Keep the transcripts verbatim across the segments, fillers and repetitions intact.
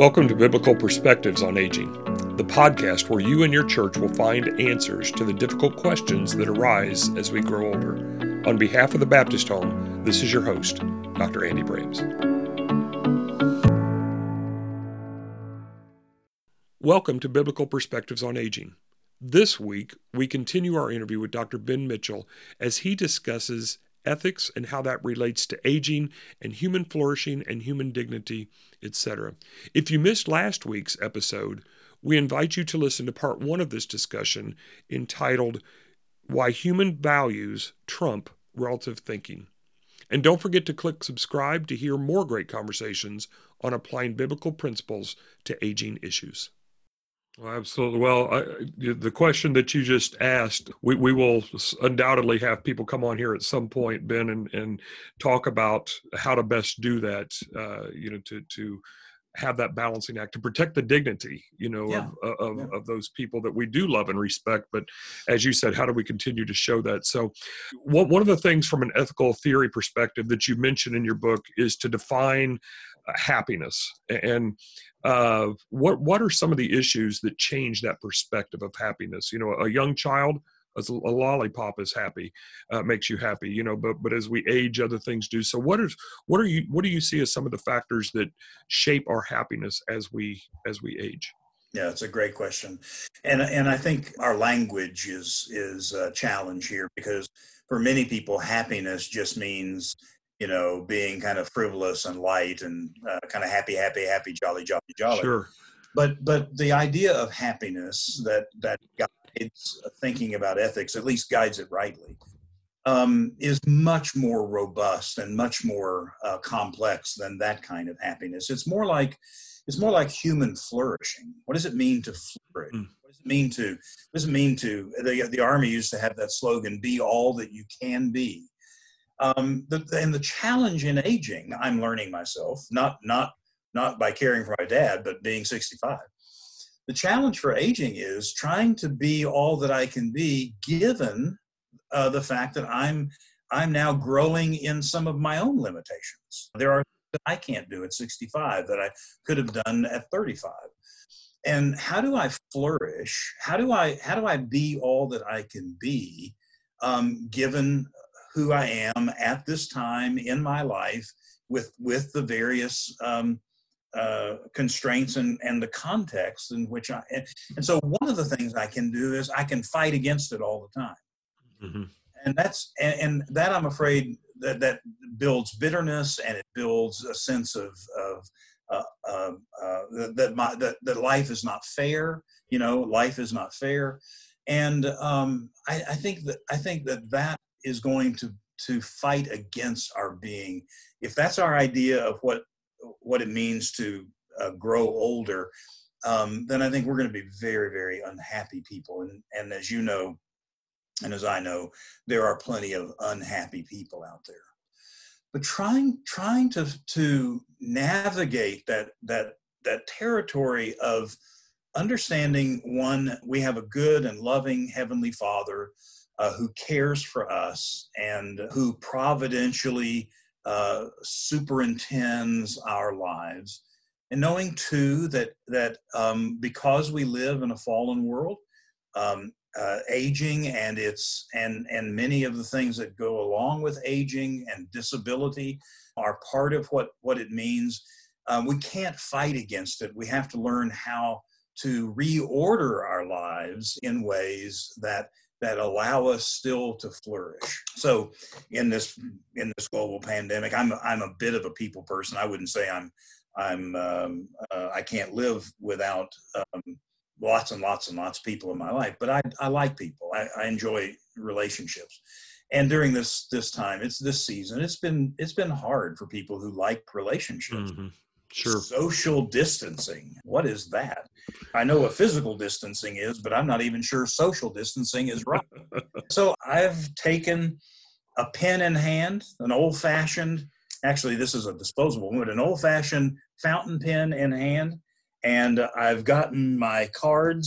Welcome to Biblical Perspectives on Aging, the podcast where you and your church will find answers to the difficult questions that arise as we grow older. On behalf of the Baptist Home, this is your host, Doctor Andy Brames. Welcome to Biblical Perspectives on Aging. This week, we continue our interview with Doctor Ben Mitchell as he discusses ethics and how that relates to aging and human flourishing and human dignity, et cetera. If you missed last week's episode, we invite you to listen to part one of this discussion entitled, Why Human Values Trump Relative Thinking. And don't forget to click subscribe to hear more great conversations on applying biblical principles to aging issues. Well, absolutely. Well, I, the question that you just asked, we, we will undoubtedly have people come on here at some point, Ben, and, and talk about how to best do that, uh, you know, to, to have that balancing act, to protect the dignity, you know, yeah. of, of, yeah. of those people that we do love and respect. But as you said, how do we continue to show that? So one, one of the things from an ethical theory perspective that you mentioned in your book is to define happiness. And uh, what what are some of the issues that change that perspective of happiness? You know, a young child, a, a lollipop is happy, uh, makes you happy. You know, but but as we age, other things do. So what is what are you what do you see as some of the factors that shape our happiness as we as we age? Yeah, it's a great question, and and I think our language is is a challenge here, because for many people, happiness just means, you know, being kind of frivolous and light and uh, kind of happy, happy, happy, jolly, jolly, jolly. Sure. But but the idea of happiness that, that guides thinking about ethics, at least guides it rightly, um, is much more robust and much more uh, complex than that kind of happiness. It's more like it's more like human flourishing. What does it mean to flourish? Mm. What does it mean to? What does it mean to? The, the Army used to have that slogan, "Be all that you can be." Um, the, and the challenge in aging, I'm learning myself, not not not by caring for my dad, but being sixty-five. The challenge for aging is trying to be all that I can be, given uh, the fact that I'm I'm now growing in some of my own limitations. There are things that I can't do at sixty-five that I could have done at thirty-five. And how do I flourish? How do I how do I be all that I can be, um, given who I am at this time in my life, with with the various um, uh, constraints and, and the context in which I, and, and so one of the things I can do is I can fight against it all the time. Mm-hmm. And that's, and, and that I'm afraid that, that builds bitterness, and it builds a sense of, of uh, uh, uh, that, my, that, that life is not fair, you know, life is not fair. And um, I, I think that, I think that that, is going to to fight against our being. If that's our idea of what what it means to uh, grow older, um, then I think we're going to be very, very unhappy people. And and as you know, and as I know, there are plenty of unhappy people out there. But trying trying to to navigate that that that territory of understanding, one, we have a good and loving Heavenly Father Uh, who cares for us and who providentially uh, superintends our lives. And knowing, too, that that um, because we live in a fallen world, um, uh, aging and its and and many of the things that go along with aging and disability are part of what, what it means. Uh, we can't fight against it. We have to learn how to reorder our lives in ways that that allow us still to flourish. So in this in this global pandemic, I'm I'm a bit of a people person. I wouldn't say I'm I'm um, uh, I can't live without um, lots and lots and lots of people in my life. But I I like people. I, I enjoy relationships. And during this this time, it's this season. It's been it's been hard for people who like relationships. Mm-hmm. Sure. Social distancing. What is that? I know what physical distancing is, but I'm not even sure social distancing is right. So I've taken a pen in hand, an old-fashioned, actually this is a disposable one, but an old-fashioned fountain pen in hand, and I've gotten my cards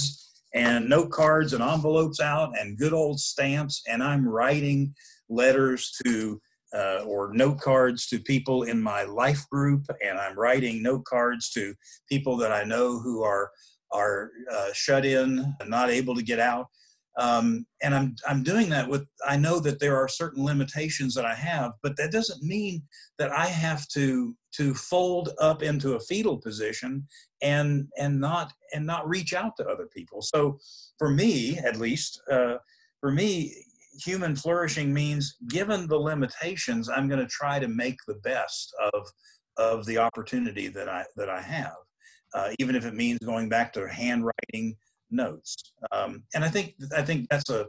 and note cards and envelopes out and good old stamps, and I'm writing letters to uh, or note cards to people in my life group, and I'm writing note cards to people that I know who are are uh, shut in and not able to get out. Um, and I'm I'm doing that with, I know that there are certain limitations that I have, but that doesn't mean that I have to to fold up into a fetal position and and not and not reach out to other people. So for me, at least, uh, for me, human flourishing means, given the limitations, I'm going to try to make the best of of the opportunity that I that I have, uh, even if it means going back to handwriting notes. Um, and I think I think that's a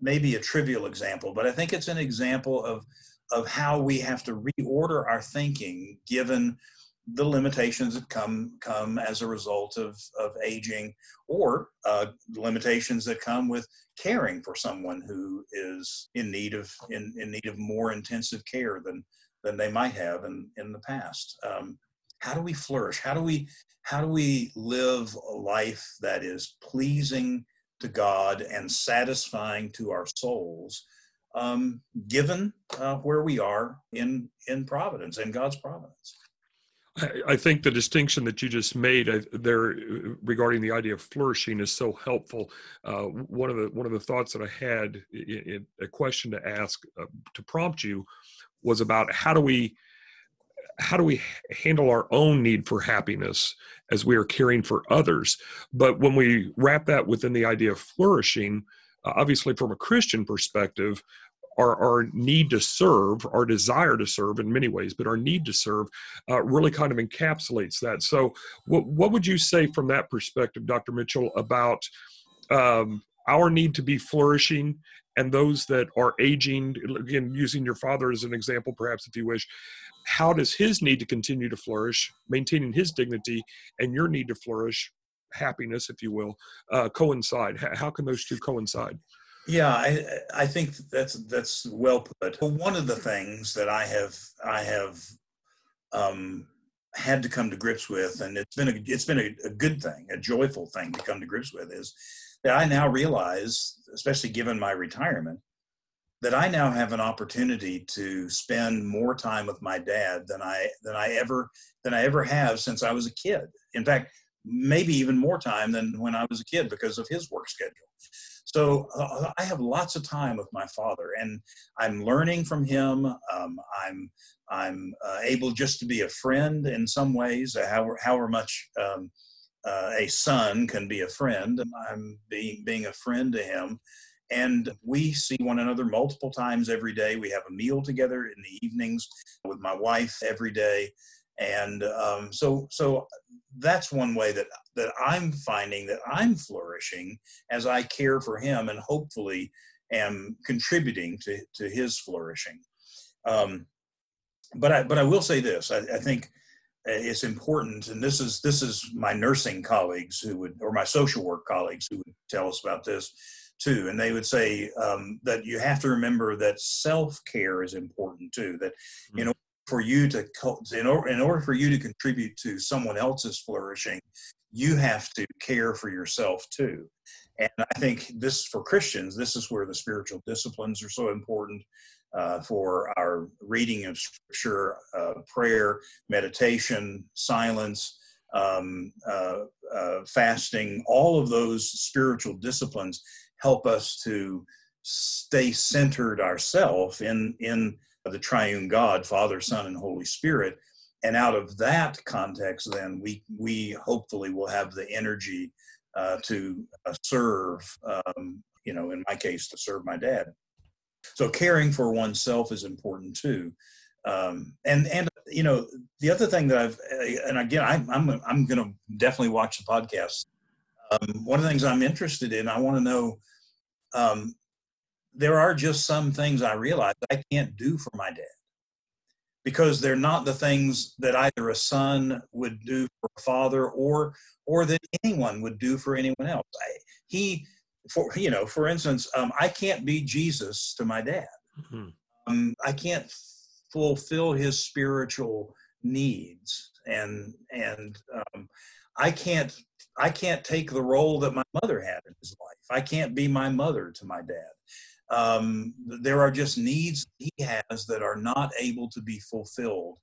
maybe a trivial example, but I think it's an example of of how we have to reorder our thinking given the limitations that come come as a result of of aging, or uh, limitations that come with caring for someone who is in need of in, in need of more intensive care than than they might have in in the past. Um, How do we flourish? How do we how do we live a life that is pleasing to God and satisfying to our souls, um, given uh, where we are in in providence, in God's providence? I, I think the distinction that you just made uh, there regarding the idea of flourishing is so helpful. Uh, one of the one of the thoughts that I had, in, in a question to ask uh, to prompt you, was about how do we. How do we handle our own need for happiness as we are caring for others? But when we wrap that within the idea of flourishing, uh, obviously from a Christian perspective, our, our need to serve, our desire to serve in many ways, but our need to serve uh, really kind of encapsulates that. So what, what would you say from that perspective, Doctor Mitchell, about um, our need to be flourishing and those that are aging, again, using your father as an example, perhaps if you wish, how does his need to continue to flourish, maintaining his dignity, and your need to flourish, happiness, if you will, uh, coincide? How can those two coincide? Yeah, I, I think that's that's well put. One of the things that I have I have um, had to come to grips with, and it's been a, it's been a, a good thing, a joyful thing to come to grips with, is that I now realize, especially given my retirement, that I now have an opportunity to spend more time with my dad than I than I ever than I ever have since I was a kid. In fact, maybe even more time than when I was a kid because of his work schedule. So uh, I have lots of time with my father, and I'm learning from him. Um, I'm I'm uh, able just to be a friend in some ways. Uh, however, however much um, uh, a son can be a friend, I'm being being a friend to him. And we see one another multiple times every day. We have a meal together in the evenings with my wife every day. And um, so so that's one way that, that I'm finding that I'm flourishing as I care for him and hopefully am contributing to, to his flourishing. Um, but I but I will say this. I, I think it's important, and this is this is my nursing colleagues who would, or my social work colleagues who would tell us about this too. And they would say um, that you have to remember that self-care is important too, that mm-hmm. you know, for you to in order, in order for you to contribute to someone else's flourishing, you have to care for yourself too. And I think this, for Christians, this is where the spiritual disciplines are so important, uh, for our reading of scripture, uh, prayer, meditation, silence, um, uh, uh, fasting. All of those spiritual disciplines help us to stay centered ourselves in, in the triune God, Father, Son, and Holy Spirit. And out of that context, then, we we hopefully will have the energy uh, to uh, serve, um, you know, in my case, to serve my dad. So caring for oneself is important, too. Um, and, and you know, the other thing that I've, and again, I, I'm, I'm going to definitely watch the podcast. Um, one of the things I'm interested in, I want to know, Um, there are just some things I realize I can't do for my dad because they're not the things that either a son would do for a father, or or that anyone would do for anyone else. I, he, for you know, for instance, um, I can't be Jesus to my dad. Mm-hmm. Um, I can't f- fulfill his spiritual needs, and and um, I can't. I can't take the role that my mother had in his life. I can't be my mother to my dad. Um, there are just needs he has that are not able to be fulfilled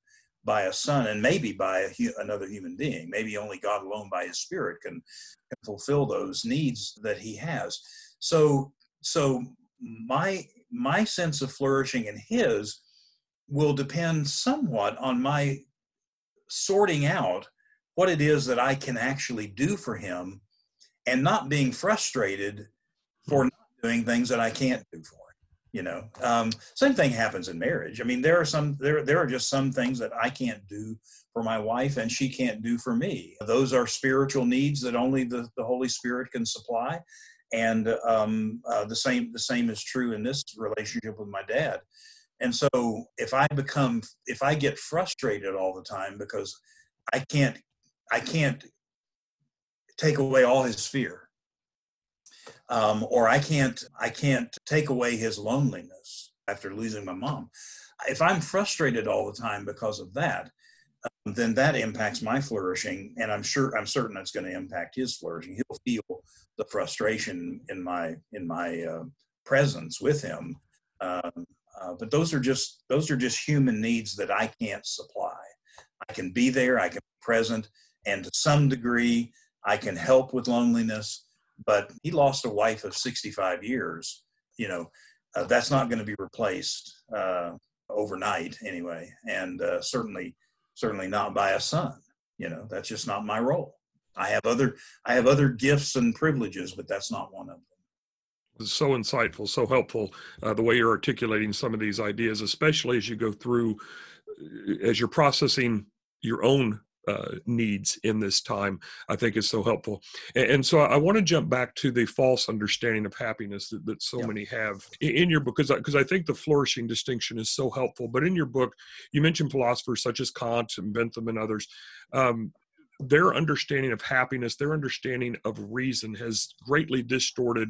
by a son, and maybe by a hu- another human being. Maybe only God alone by his Spirit can, can fulfill those needs that he has. So, so my my sense of flourishing and his will depend somewhat on my sorting out what it is that I can actually do for him, and not being frustrated for not doing things that I can't do for him. You know, um, same thing happens in marriage. I mean, there are some, there, there are just some things that I can't do for my wife and she can't do for me. Those are spiritual needs that only the, the Holy Spirit can supply. And um, uh, the same, the same is true in this relationship with my dad. And so if I become, if I get frustrated all the time because I can't, I can't take away all his fear, Um, or I can't, I can't take away his loneliness after losing my mom. If I'm frustrated all the time because of that, um, then that impacts my flourishing, and I'm sure, I'm certain it's going to impact his flourishing. He'll feel the frustration in my in my uh, presence with him. Um, uh, but those are just those are just human needs that I can't supply. I can be there, I can be present, and to some degree, I can help with loneliness. But he lost a wife of sixty-five years, you know, uh, that's not going to be replaced uh, overnight anyway. And uh, certainly, certainly not by a son, you know, that's just not my role. I have other, I have other gifts and privileges, but that's not one of them. So insightful, so helpful, uh, the way you're articulating some of these ideas, especially as you go through, as you're processing your own Uh, needs in this time, I think is so helpful. And, and so I, I want to jump back to the false understanding of happiness that, that so yep. many have in, in your book, because because I, I think the flourishing distinction is so helpful. But in your book, you mentioned philosophers such as Kant and Bentham and others. Um, their understanding of happiness, their understanding of reason has greatly distorted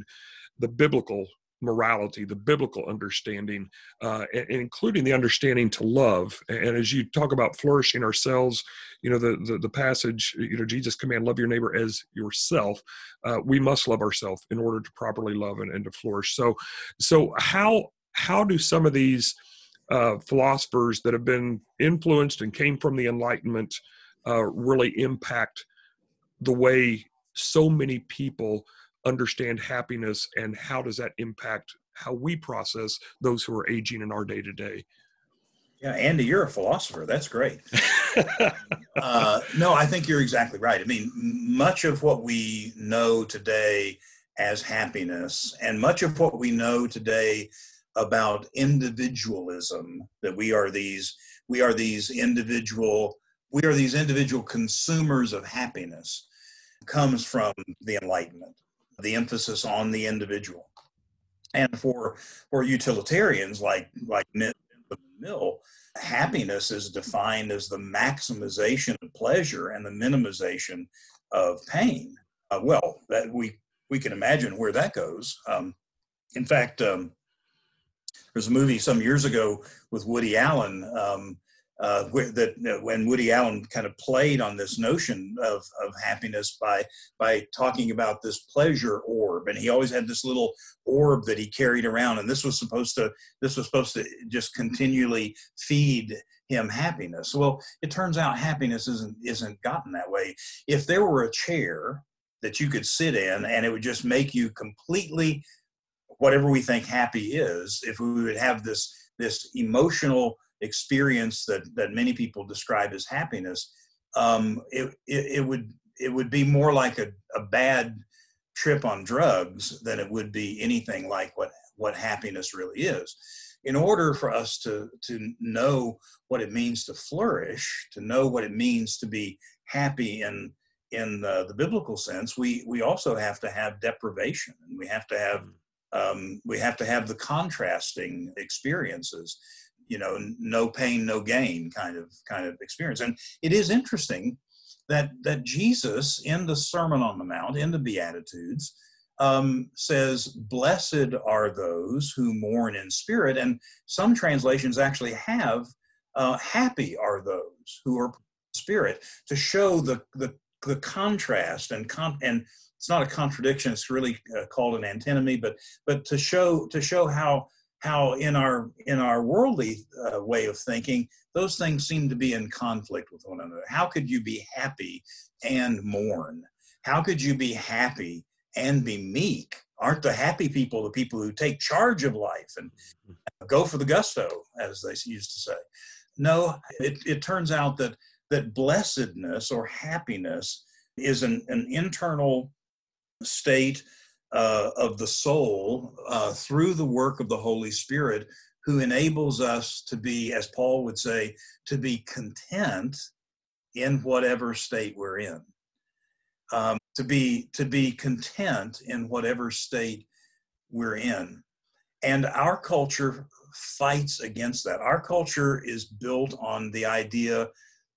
the biblical morality, the biblical understanding, uh, and including the understanding to love. And as you talk about flourishing ourselves, you know, the, the, the passage, you know, Jesus' command, love your neighbor as yourself. Uh, we must love ourselves in order to properly love and, and to flourish. So, so how, how do some of these uh, philosophers that have been influenced and came from the Enlightenment uh, really impact the way so many people understand happiness, and how does that impact how we process those who are aging in our day to day? Yeah, Andy, you're a philosopher. That's great. uh, no, I think you're exactly right. I mean, much of what we know today as happiness, and much of what we know today about individualism, that we are these, we are these individual, we are these individual consumers of happiness, comes from the Enlightenment. The emphasis on the individual, and for for utilitarians like like Mill, happiness is defined as the maximization of pleasure and the minimization of pain. Uh, well, that we we can imagine where that goes. Um, in fact, um, there's a movie some years ago with Woody Allen um, uh, where, that uh, when Woody Allen kind of played on this notion of, of happiness by, by talking about this pleasure orb. And he always had this little orb that he carried around. And this was supposed to, this was supposed to just continually feed him happiness. Well, it turns out happiness isn't, isn't gotten that way. If there were a chair that you could sit in and it would just make you completely, whatever we think happy is, if we would have this, this emotional experience that, that many people describe as happiness, um, it, it it would it would be more like a, a bad trip on drugs than it would be anything like what, what happiness really is. In order for us to to know what it means to flourish, to know what it means to be happy in in the, the biblical sense, we we also have to have deprivation, and we have to have um, we have to have the contrasting experiences. You know, no pain, no gain kind of kind of experience. And it is interesting that that Jesus in the Sermon on the Mount, in the Beatitudes, um, says, blessed are those who mourn in spirit. And some translations actually have, uh, happy are those who are in spirit, to show the, the the contrast and com and it's not a contradiction, it's really uh, called an antinomy, but but to show to show how how in our in our worldly uh, way of thinking, those things seem to be in conflict with one another. How could you be happy and mourn? How could you be happy and be meek? Aren't the happy people the people who take charge of life and go for the gusto, as they used to say? No, it, it turns out that that blessedness or happiness is an, an internal state uh, of the soul uh, through the work of the Holy Spirit, who enables us to be, as Paul would say, to be content in whatever state we're in. Um, to be to be content in whatever state we're in. And our culture fights against that. Our culture is built on the idea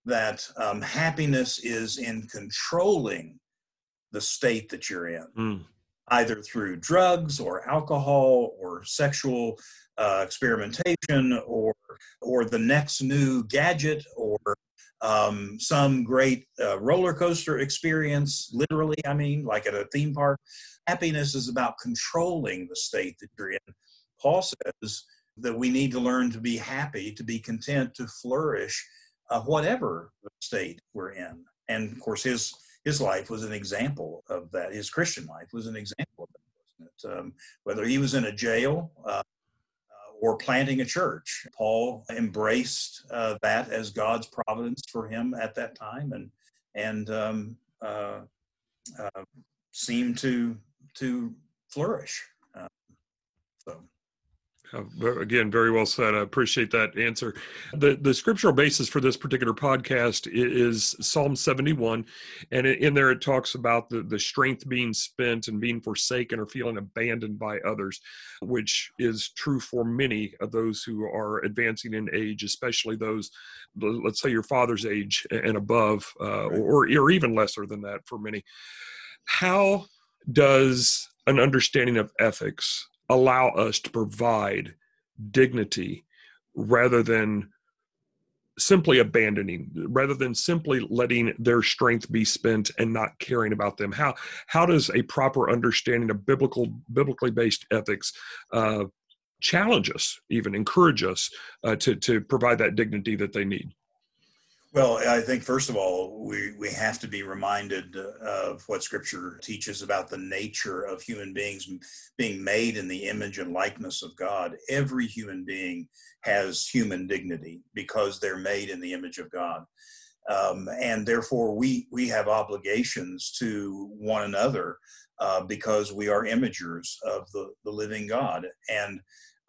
that um, happiness is in controlling the state that you're in, mm. either through drugs or alcohol or sexual uh, experimentation or or the next new gadget or um, some great uh, roller coaster experience, literally, I mean, like at a theme park. Happiness is about controlling the state that you're in. Paul says that we need to learn to be happy, to be content, to flourish, uh, whatever state we're in. And of course, his his life was an example of that. His Christian life was an example of that, wasn't it? Um, whether he was in a jail uh, or planting a church, Paul embraced uh, that as God's providence for him at that time, and and um, uh, uh, seemed to to flourish. Uh, so. Uh, again, very well said. I appreciate that answer. The the scriptural basis for this particular podcast is Psalm seventy-one. And in there, it talks about the, the strength being spent and being forsaken or feeling abandoned by others, which is true for many of those who are advancing in age, especially those, let's say your father's age and above, uh, or, or even lesser than that for many. How does an understanding of ethics allow us to provide dignity rather than simply abandoning, rather than simply letting their strength be spent and not caring about them? How how does a proper understanding of biblical, biblically based ethics uh, challenge us, even encourage us uh, to, to provide that dignity that they need? Well, I think, first of all, we, we have to be reminded of what Scripture teaches about the nature of human beings being made in the image and likeness of God. Every human being has human dignity because they're made in the image of God. Um, and therefore, we, we have obligations to one another uh, because we are imagers of the, the living God. And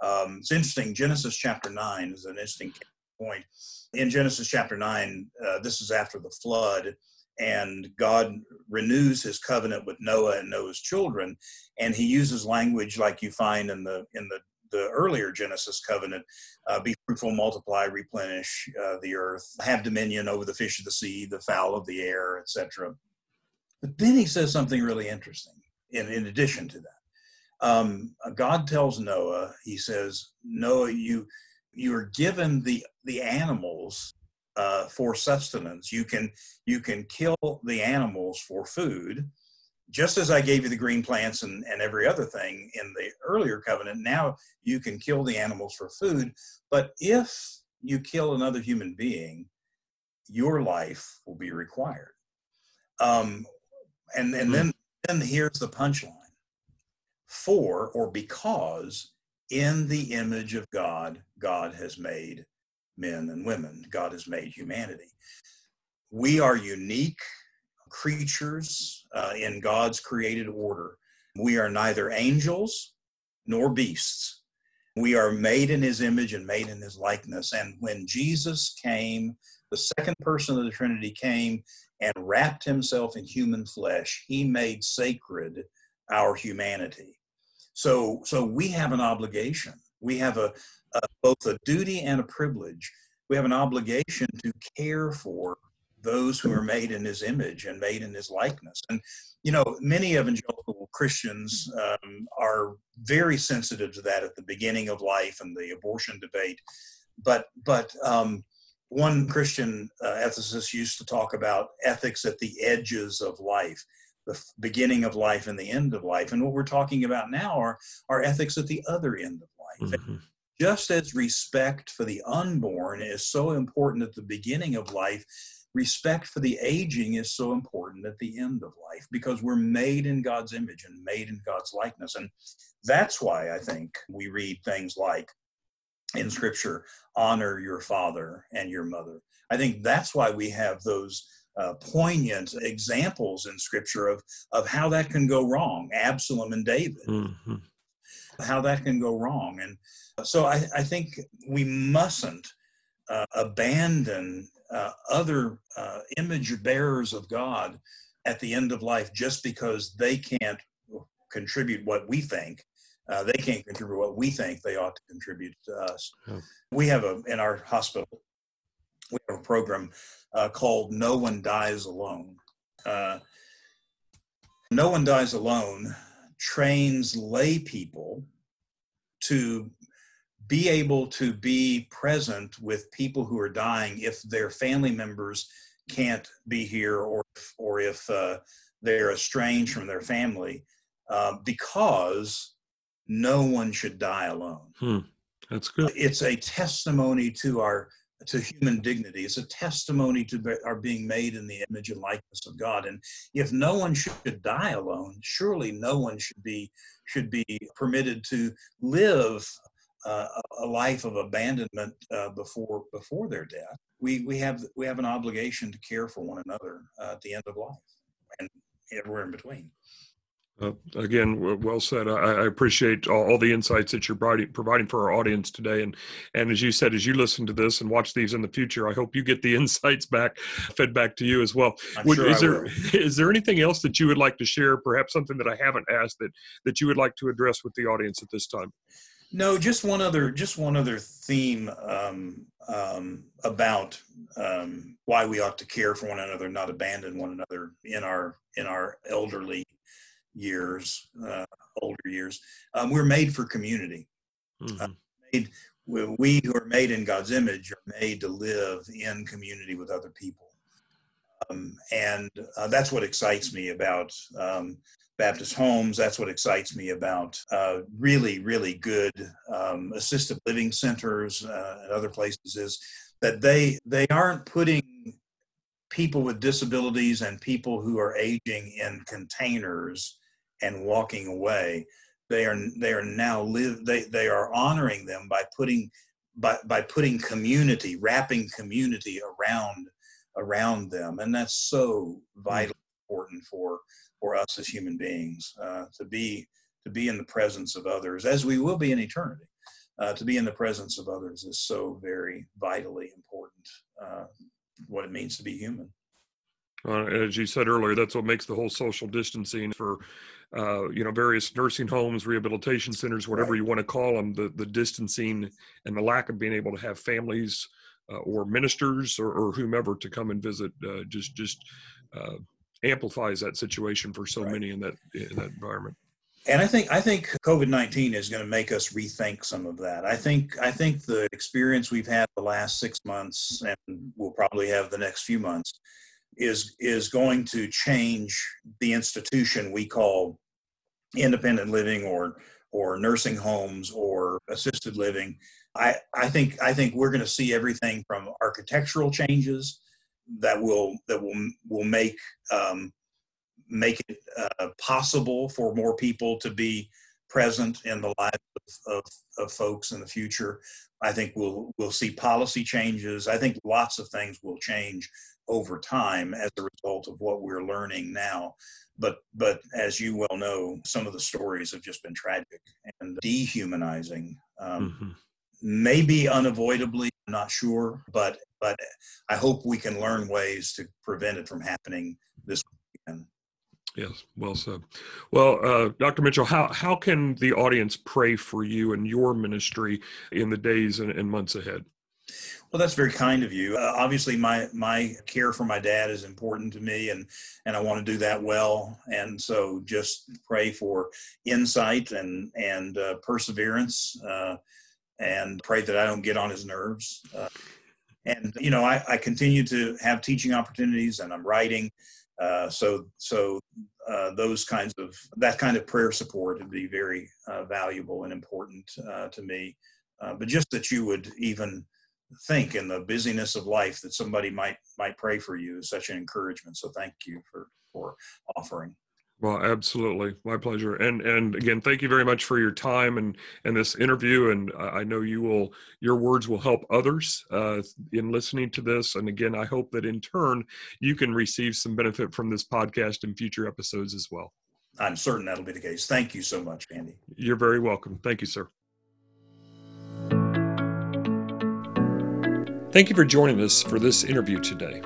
um, it's interesting, Genesis chapter nine is an interesting point. In Genesis chapter nine, uh, this is after the flood, and God renews his covenant with Noah and Noah's children, and he uses language like you find in the in the, the earlier Genesis covenant, uh, be fruitful, multiply, replenish uh, the earth, have dominion over the fish of the sea, the fowl of the air, et cetera. But then he says something really interesting in, in addition to that. Um, God tells Noah, he says, Noah, you... you are given the the animals uh, for sustenance. You can you can kill the animals for food, just as I gave you the green plants and, and every other thing in the earlier covenant. Now you can kill the animals for food, but if you kill another human being, your life will be required. Um, and and mm-hmm. then then here's the punchline: for or because, in the image of God, God has made men and women. God has made humanity. We are unique creatures uh, in God's created order. We are neither angels nor beasts. We are made in his image and made in his likeness. And when Jesus came, the second person of the Trinity came and wrapped himself in human flesh, he made sacred our humanity. So, so we have an obligation. We have a, a both a duty and a privilege. We have an obligation to care for those who are made in his image and made in his likeness. And, you know, many evangelical Christians um, are very sensitive to that at the beginning of life and the abortion debate. But, but um, One Christian uh, ethicist used to talk about ethics at the edges of life, the beginning of life and the end of life. And what we're talking about now are, are ethics at the other end of life. Mm-hmm. Just as respect for the unborn is so important at the beginning of life, respect for the aging is so important at the end of life, because we're made in God's image and made in God's likeness. And that's why I think we read things like in Scripture, honor your father and your mother. I think that's why we have those uh, poignant examples in Scripture of, of how that can go wrong, Absalom and David, mm-hmm. how that can go wrong. And so I, I think we mustn't uh, abandon Uh, other uh, image bearers of God at the end of life just because they can't contribute what we think. Uh, they can't contribute what we think they ought to contribute to us. Oh. We have a, in our hospital, we have a program uh, called No One Dies Alone. Uh, No One Dies Alone trains lay people to be able to be present with people who are dying if their family members can't be here or, or if uh, they're estranged from their family, uh, because no one should die alone. Hmm. That's good. It's a testimony to our to human dignity. It's a testimony to be, our being made in the image and likeness of God. And if no one should die alone, surely no one should be should be permitted to live Uh, a life of abandonment uh, before before their death. We we have we have an obligation to care for one another uh, at the end of life and everywhere in between. Uh, again, well said. I, I appreciate all, all the insights that you're providing for our audience today. And and as you said, as you listen to this and watch these in the future, I hope you get the insights back, fed back to you as well. I'm would, sure is I there, will. Is there anything else that you would like to share, perhaps something that I haven't asked that, that you would like to address with the audience at this time? No, just one other, just one other theme um, um, about um, why we ought to care for one another, not abandon one another in our in our elderly years, uh, older years. Um, we're made for community. Mm-hmm. uh, made, we, we who are made in God's image are made to live in community with other people, um, and uh, that's what excites me about Um, Baptist Homes. That's what excites me about uh, really, really good um, assisted living centers uh, and other places is that they they aren't putting people with disabilities and people who are aging in containers and walking away. They are they are now live they they are honoring them by putting by by putting community, wrapping community around around them, and that's so vital, important for. for us as human beings, uh, to be to be in the presence of others, as we will be in eternity. Uh, to be in the presence of others is so very vitally important, uh, what it means to be human. Uh, as you said earlier, that's what makes the whole social distancing for, uh, you know, various nursing homes, rehabilitation centers, whatever right. you want to call them, the, the distancing and the lack of being able to have families uh, or ministers or, or whomever to come and visit, uh, just, just uh, amplifies that situation for so right. many in that in that environment. And I think I think COVID nineteen is going to make us rethink some of that. I think I think the experience we've had the last six months and we'll probably have the next few months is is going to change the institution we call independent living or or nursing homes or assisted living. I, I think I think we're going to see everything from architectural changes that will that will will make um, make it uh, possible for more people to be present in the lives of, of, of folks in the future. I think we'll we'll see policy changes. I think lots of things will change over time as a result of what we're learning now. But but as you well know, some of the stories have just been tragic and dehumanizing. Um, mm-hmm. Maybe unavoidably, I'm not sure, but but I hope we can learn ways to prevent it from happening this weekend. Yes, well said. Well, uh, Doctor Mitchell, how, how can the audience pray for you and your ministry in the days and, and months ahead? Well, that's very kind of you. Uh, obviously, my my care for my dad is important to me, and, and I want to do that well. And so just pray for insight and, and uh, perseverance, uh, and pray that I don't get on his nerves. Uh, And, you know, I, I continue to have teaching opportunities, and I'm writing. Uh, so so uh, those kinds of, that kind of prayer support would be very uh, valuable and important uh, to me. Uh, but just that you would even think in the busyness of life that somebody might might pray for you is such an encouragement. So thank you for, for offering. Well, absolutely. My pleasure. And and again, thank you very much for your time and, and this interview. And I know you will, your words will help others uh, in listening to this. And again, I hope that in turn, you can receive some benefit from this podcast in future episodes as well. I'm certain that'll be the case. Thank you so much, Andy. You're very welcome. Thank you, sir. Thank you for joining us for this interview today.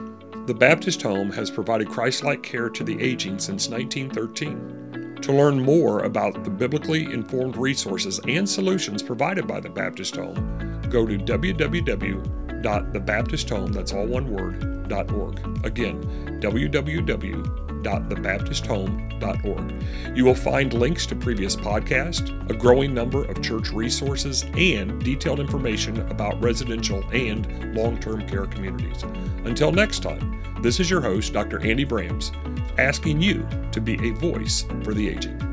The Baptist Home has provided Christ-like care to the aging since nineteen thirteen. To learn more about the biblically informed resources and solutions provided by the Baptist Home, go to w w w dot the baptist home, that's all one word, .org. Again, w w w dot the baptist home dot org. You will find links to previous podcasts, a growing number of church resources, and detailed information about residential and long-term care communities. Until next time, this is your host, Doctor Andy Brames, asking you to be a voice for the aging.